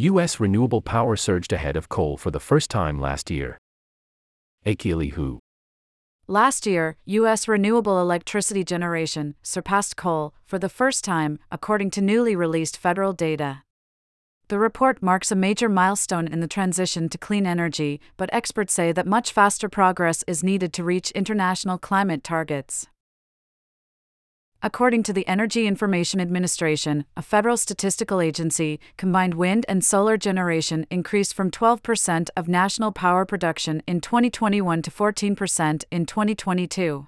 U.S. renewable power surged ahead of coal for the first time last year. Akili Hu. Last year, U.S. renewable electricity generation surpassed coal for the first time, according to newly released federal data. The report marks a major milestone in the transition to clean energy, but experts say that much faster progress is needed to reach international climate targets. According to the Energy Information Administration, a federal statistical agency, combined wind and solar generation increased from 12% of national power production in 2021 to 14% in 2022.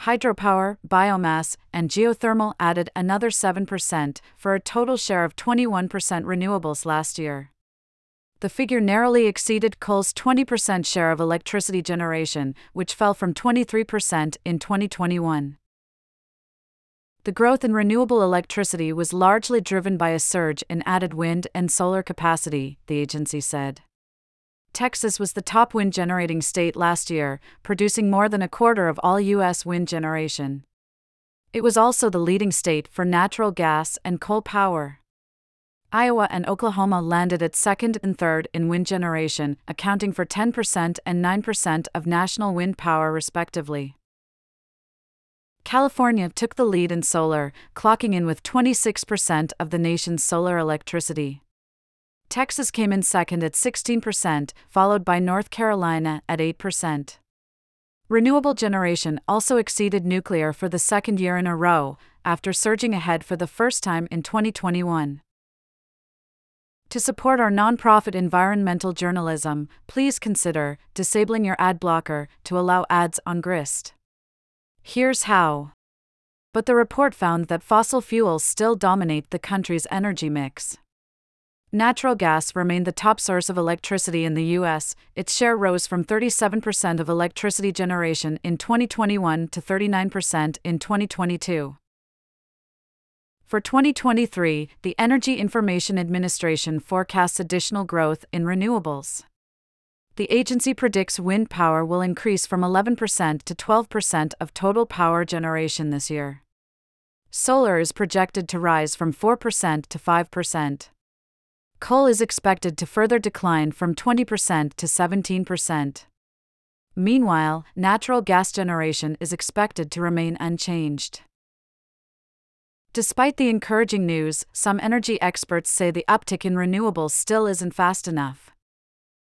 Hydropower, biomass, and geothermal added another 7%, for a total share of 21% renewables last year. The figure narrowly exceeded coal's 20% share of electricity generation, which fell from 23% in 2021. The growth in renewable electricity was largely driven by a surge in added wind and solar capacity, the agency said. Texas was the top wind-generating state last year, producing more than a quarter of all U.S. wind generation. It was also the leading state for natural gas and coal power. Iowa and Oklahoma landed at second and third in wind generation, accounting for 10% and 9% of national wind power respectively. California took the lead in solar, clocking in with 26% of the nation's solar electricity. Texas came in second at 16%, followed by North Carolina at 8%. Renewable generation also exceeded nuclear for the second year in a row, after surging ahead for the first time in 2021. To support our nonprofit environmental journalism, please consider disabling your ad blocker to allow ads on Grist. Here's how. But the report found that fossil fuels still dominate the country's energy mix. Natural gas remained the top source of electricity in the U.S., its share rose from 37% of electricity generation in 2021 to 39% in 2022. For 2023, the Energy Information Administration forecasts additional growth in renewables. The agency predicts wind power will increase from 11% to 12% of total power generation this year. Solar is projected to rise from 4% to 5%. Coal is expected to further decline from 20% to 17%. Meanwhile, natural gas generation is expected to remain unchanged. Despite the encouraging news, some energy experts say the uptick in renewables still isn't fast enough.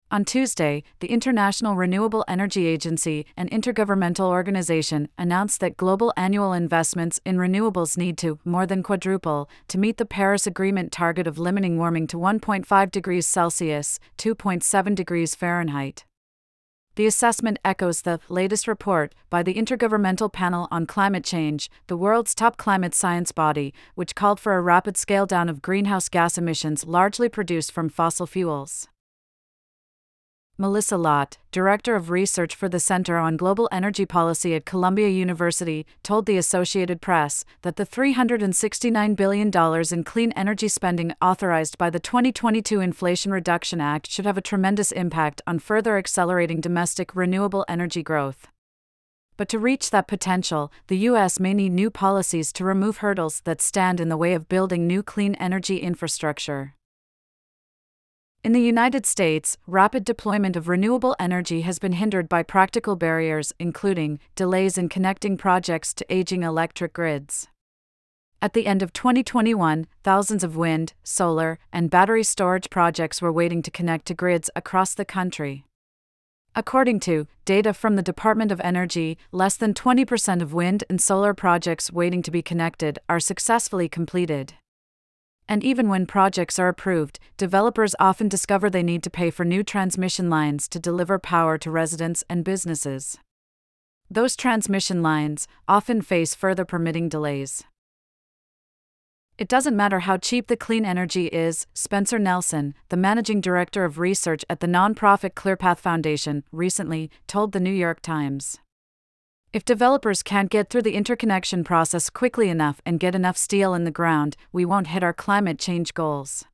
On Tuesday, the International Renewable Energy Agency, an intergovernmental organization, announced that global annual investments in renewables need to more than quadruple to meet the Paris Agreement target of limiting warming to 1.5 degrees Celsius, 2.7 degrees Fahrenheit. The assessment echoes the latest report by the Intergovernmental Panel on Climate Change, the world's top climate science body, which called for a rapid scale-down of greenhouse gas emissions largely produced from fossil fuels. Melissa Lott, Director of Research for the Center on Global Energy Policy at Columbia University, told the Associated Press that the $369 billion in clean energy spending authorized by the 2022 Inflation Reduction Act should have a tremendous impact on further accelerating domestic renewable energy growth. But to reach that potential, the U.S. may need new policies to remove hurdles that stand in the way of building new clean energy infrastructure. In the United States, rapid deployment of renewable energy has been hindered by practical barriers, including delays in connecting projects to aging electric grids. At the end of 2021, thousands of wind, solar, and battery storage projects were waiting to connect to grids across the country. According to data from the Department of Energy, less than 20% of wind and solar projects waiting to be connected are successfully completed. And even when projects are approved, developers often discover they need to pay for new transmission lines to deliver power to residents and businesses. Those transmission lines often face further permitting delays. It doesn't matter how cheap the clean energy is, Spencer Nelson, the managing director of research at the nonprofit ClearPath Foundation, recently told the New York Times. If developers can't get through the interconnection process quickly enough and get enough steel in the ground, we won't hit our climate change goals.